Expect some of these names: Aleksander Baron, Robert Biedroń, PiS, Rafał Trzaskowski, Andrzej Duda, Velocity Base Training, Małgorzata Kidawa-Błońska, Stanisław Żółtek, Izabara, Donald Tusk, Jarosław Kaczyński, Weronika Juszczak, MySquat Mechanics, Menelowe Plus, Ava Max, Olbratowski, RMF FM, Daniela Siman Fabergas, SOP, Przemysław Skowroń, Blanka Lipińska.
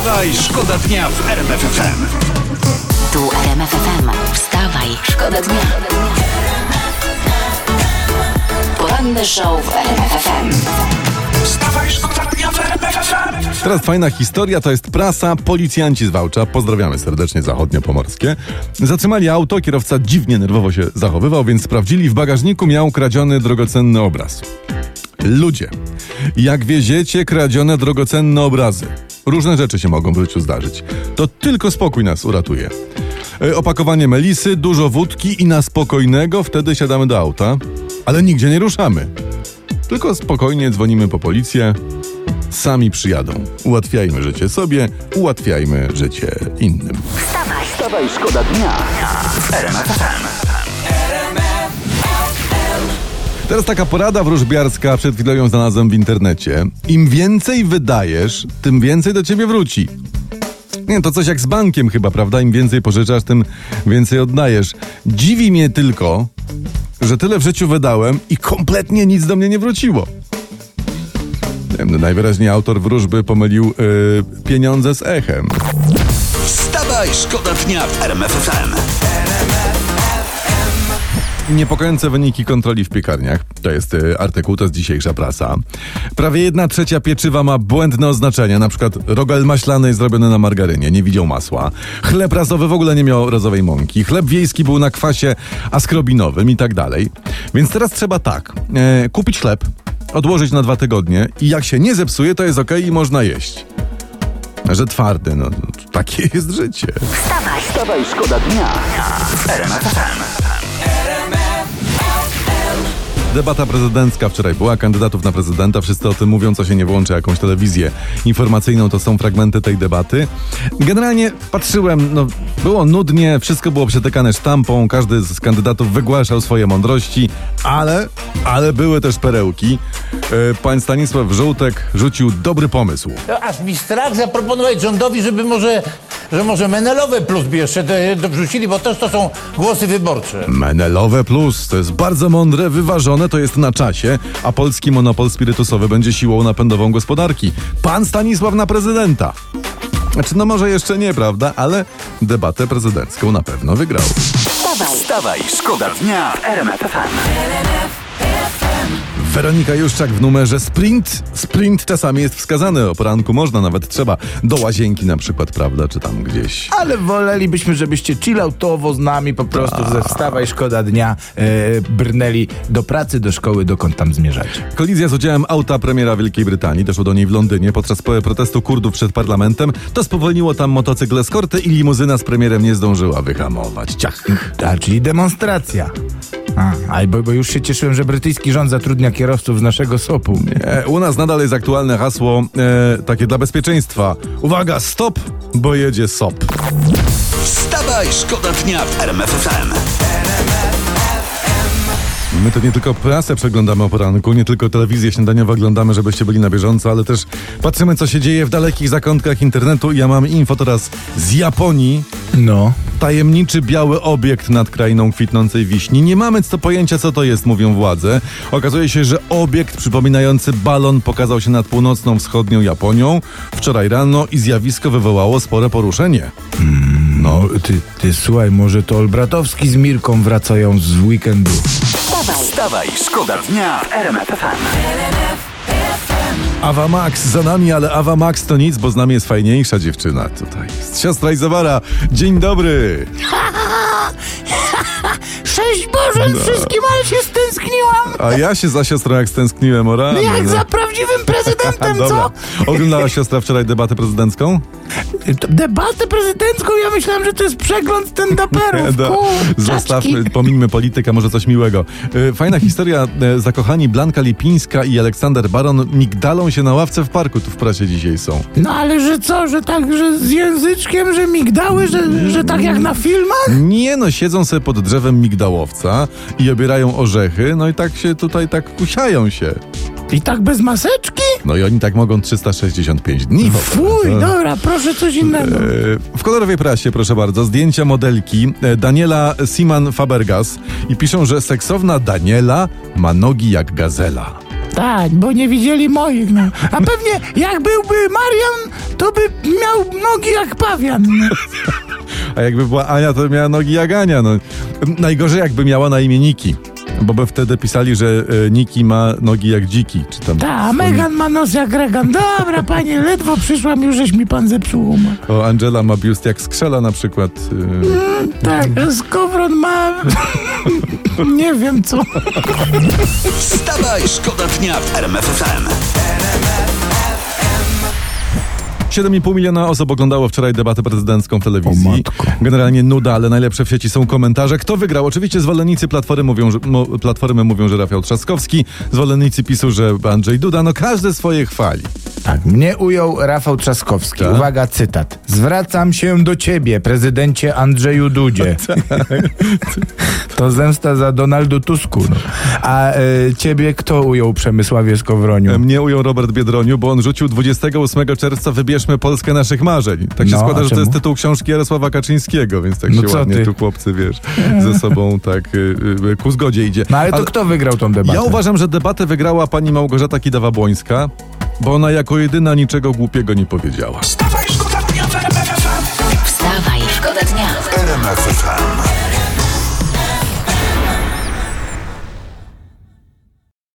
Wstawaj, szkoda dnia w RMF FM. Tu RMF FM. Wstawaj, szkoda dnia. Poranny show w RMF FM. Wstawaj, szkoda dnia w RMF FM. Teraz fajna historia, to jest prasa. Policjanci z Wałcza, pozdrawiamy serdecznie zachodniopomorskie, zatrzymali auto, kierowca dziwnie nerwowo się zachowywał, więc sprawdzili, w bagażniku miał kradziony drogocenny obraz. Ludzie, jak wieziecie kradzione drogocenne obrazy, różne rzeczy się mogą w życiu zdarzyć. To tylko spokój nas uratuje. Opakowanie melisy, dużo wódki i na spokojnego wtedy siadamy do auta, ale nigdzie nie ruszamy. Tylko spokojnie dzwonimy po policję, sami przyjadą. Ułatwiajmy życie sobie, ułatwiajmy życie innym. Wstawaj, wstawaj, szkoda dnia w RMF FM. Teraz taka porada wróżbiarska, przed chwilą ją znalazłem w internecie. Im więcej wydajesz, tym więcej do ciebie wróci. Nie, to coś jak z bankiem chyba, prawda? Im więcej pożyczasz, tym więcej oddajesz. Dziwi mnie tylko, że tyle w życiu wydałem i kompletnie nic do mnie nie wróciło. Nie wiem, najwyraźniej autor wróżby pomylił pieniądze z echem. Wstawaj, szkoda dnia w RMF FM. Niepokojące wyniki kontroli w piekarniach. To jest artykuł, to jest dzisiejsza prasa. Prawie 1/3 pieczywa ma błędne oznaczenia. Na przykład rogal maślany jest zrobiony na margarynie, nie widział masła. Chleb razowy w ogóle nie miał razowej mąki. Chleb wiejski był na kwasie askrobinowym i tak dalej. Więc teraz trzeba tak, kupić chleb, odłożyć na 2 tygodnie i jak się nie zepsuje, to jest okej i można jeść. Że twardy, no takie jest życie. Wstawaj, wstawaj, szkoda dnia. Debata prezydencka wczoraj była, kandydatów na prezydenta, wszyscy o tym mówią, co się nie włączy jakąś telewizję informacyjną, to są fragmenty tej debaty. Generalnie patrzyłem, no było nudnie, wszystko było przetykane sztampą, każdy z kandydatów wygłaszał swoje mądrości, ale były też perełki. Pan Stanisław Żółtek rzucił dobry pomysł. Aż mi strach zaproponować rządowi, że może Menelowe Plus by jeszcze wrzucili, bo też to są głosy wyborcze. Menelowe Plus to jest bardzo mądre, wyważone, to jest na czasie, a polski monopol spirytusowy będzie siłą napędową gospodarki. Pan Stanisław na prezydenta. Znaczy, no może jeszcze nie, prawda? Ale debatę prezydencką na pewno wygrał. Stawaj, stawaj, szkoda dnia w RMF FM. Weronika Juszczak w numerze Sprint. Sprint czasami jest wskazany, o poranku można, nawet trzeba. Do łazienki na przykład, prawda, czy tam gdzieś. Ale wolelibyśmy, żebyście chilloutowo z nami po prostu ze wstawaj, szkoda dnia brnęli do pracy, do szkoły, dokąd tam zmierzacie. Kolizja z udziałem auta premiera Wielkiej Brytanii, doszło do niej w Londynie podczas protestu Kurdów przed parlamentem. To spowolniło tam motocykl eskorty i limuzyna z premierem nie zdążyła wyhamować. Ciach. A, czyli demonstracja. Bo już się cieszyłem, że brytyjski rząd zatrudnia kierowców z naszego SOP-u. Nie, u nas nadal jest aktualne hasło takie dla bezpieczeństwa. Uwaga, stop, bo jedzie SOP. Wstawaj, szkoda dnia w RMF FM. My to nie tylko prasę przeglądamy o poranku, nie tylko telewizję śniadaniową oglądamy, żebyście byli na bieżąco, ale też patrzymy, co się dzieje w dalekich zakątkach internetu. Ja mam info teraz z Japonii. No. Tajemniczy biały obiekt nad krainą kwitnącej wiśni. Nie mamy pojęcia, co to jest, mówią władze. Okazuje się, że obiekt przypominający balon pokazał się nad północną wschodnią Japonią wczoraj rano i zjawisko wywołało spore poruszenie. No, ty słuchaj, może to Olbratowski z Mirką wracają z weekendu. Wstawaj, szkoda dnia w RMF FM. Ava Max za nami, ale Ava Max to nic, bo z nami jest fajniejsza dziewczyna tutaj. Siostra Izabara, dzień dobry. Cześć Boże wszystkim, ale się stęskniłam. A ja się za siostrą jak stęskniłem, o rany. Jak za prawdziwym prezydentem, co? Oglądała siostra wczoraj debatę prezydencką? Debatę prezydencką? Ja myślałem, że to jest przegląd stand-uperów. Zostawmy, pomijmy politykę, może coś miłego. Fajna historia, zakochani Blanka Lipińska i Aleksander Baron migdalą się na ławce w parku, tu w prasie dzisiaj są. No ale że co, że tak, że z języczkiem, że migdały, że tak jak na filmach? Nie no, siedzą sobie pod drzewem migdałowca i obierają orzechy, no i tak się tutaj, tak kusiają się. I tak bez maseczki? No i oni tak mogą 365 dni. Fuj, dobra, proszę coś innego. W kolorowej prasie, proszę bardzo, zdjęcia modelki Daniela Siman Fabergas i piszą, że seksowna Daniela ma nogi jak gazela. Tak, bo nie widzieli moich. No. A pewnie jak byłby Marian, to by miał nogi jak pawian. A jakby była Ania, to miała nogi jak Ania. No. Najgorzej jakby miała na imię Niki. Bo by wtedy pisali, że Niki ma nogi jak dziki. Czy tam ta, Megan ma nos jak Regan. Dobra, panie, ledwo przyszłam, już żeś mi pan zepsuł umar. O, Angela ma biust jak skrzela na przykład. Tak, Skowron ma... nie wiem co. Wstawaj, szkoda dnia w RMF FM. 7,5 miliona osób oglądało wczoraj debatę prezydencką w telewizji. Generalnie nuda, ale najlepsze w sieci są komentarze. Kto wygrał? Oczywiście zwolennicy Platformy mówią, że Rafał Trzaskowski, zwolennicy PiSu, że Andrzej Duda. No każdy swoje chwali. Tak, mnie ujął Rafał Trzaskowski. Tak? Uwaga, cytat. Zwracam się do ciebie, prezydencie Andrzeju Dudzie. To zemsta za Donaldu Tusku. No. A ciebie kto ujął, Przemysławie Skowroniu? Mnie ujął Robert Biedroniu, bo on rzucił 28 czerwca Wybierzmy Polskę naszych marzeń. Tak się składa, że to jest tytuł książki Jarosława Kaczyńskiego, więc tak się ładnie tu chłopcy, wiesz, ze sobą tak ku zgodzie idzie. No ale to kto wygrał tą debatę? Ja uważam, że debatę wygrała pani Małgorzata Kidawa-Błońska, bo ona jako jedyna niczego głupiego nie powiedziała. Wstawaj, szkoda dnia w RMF FM.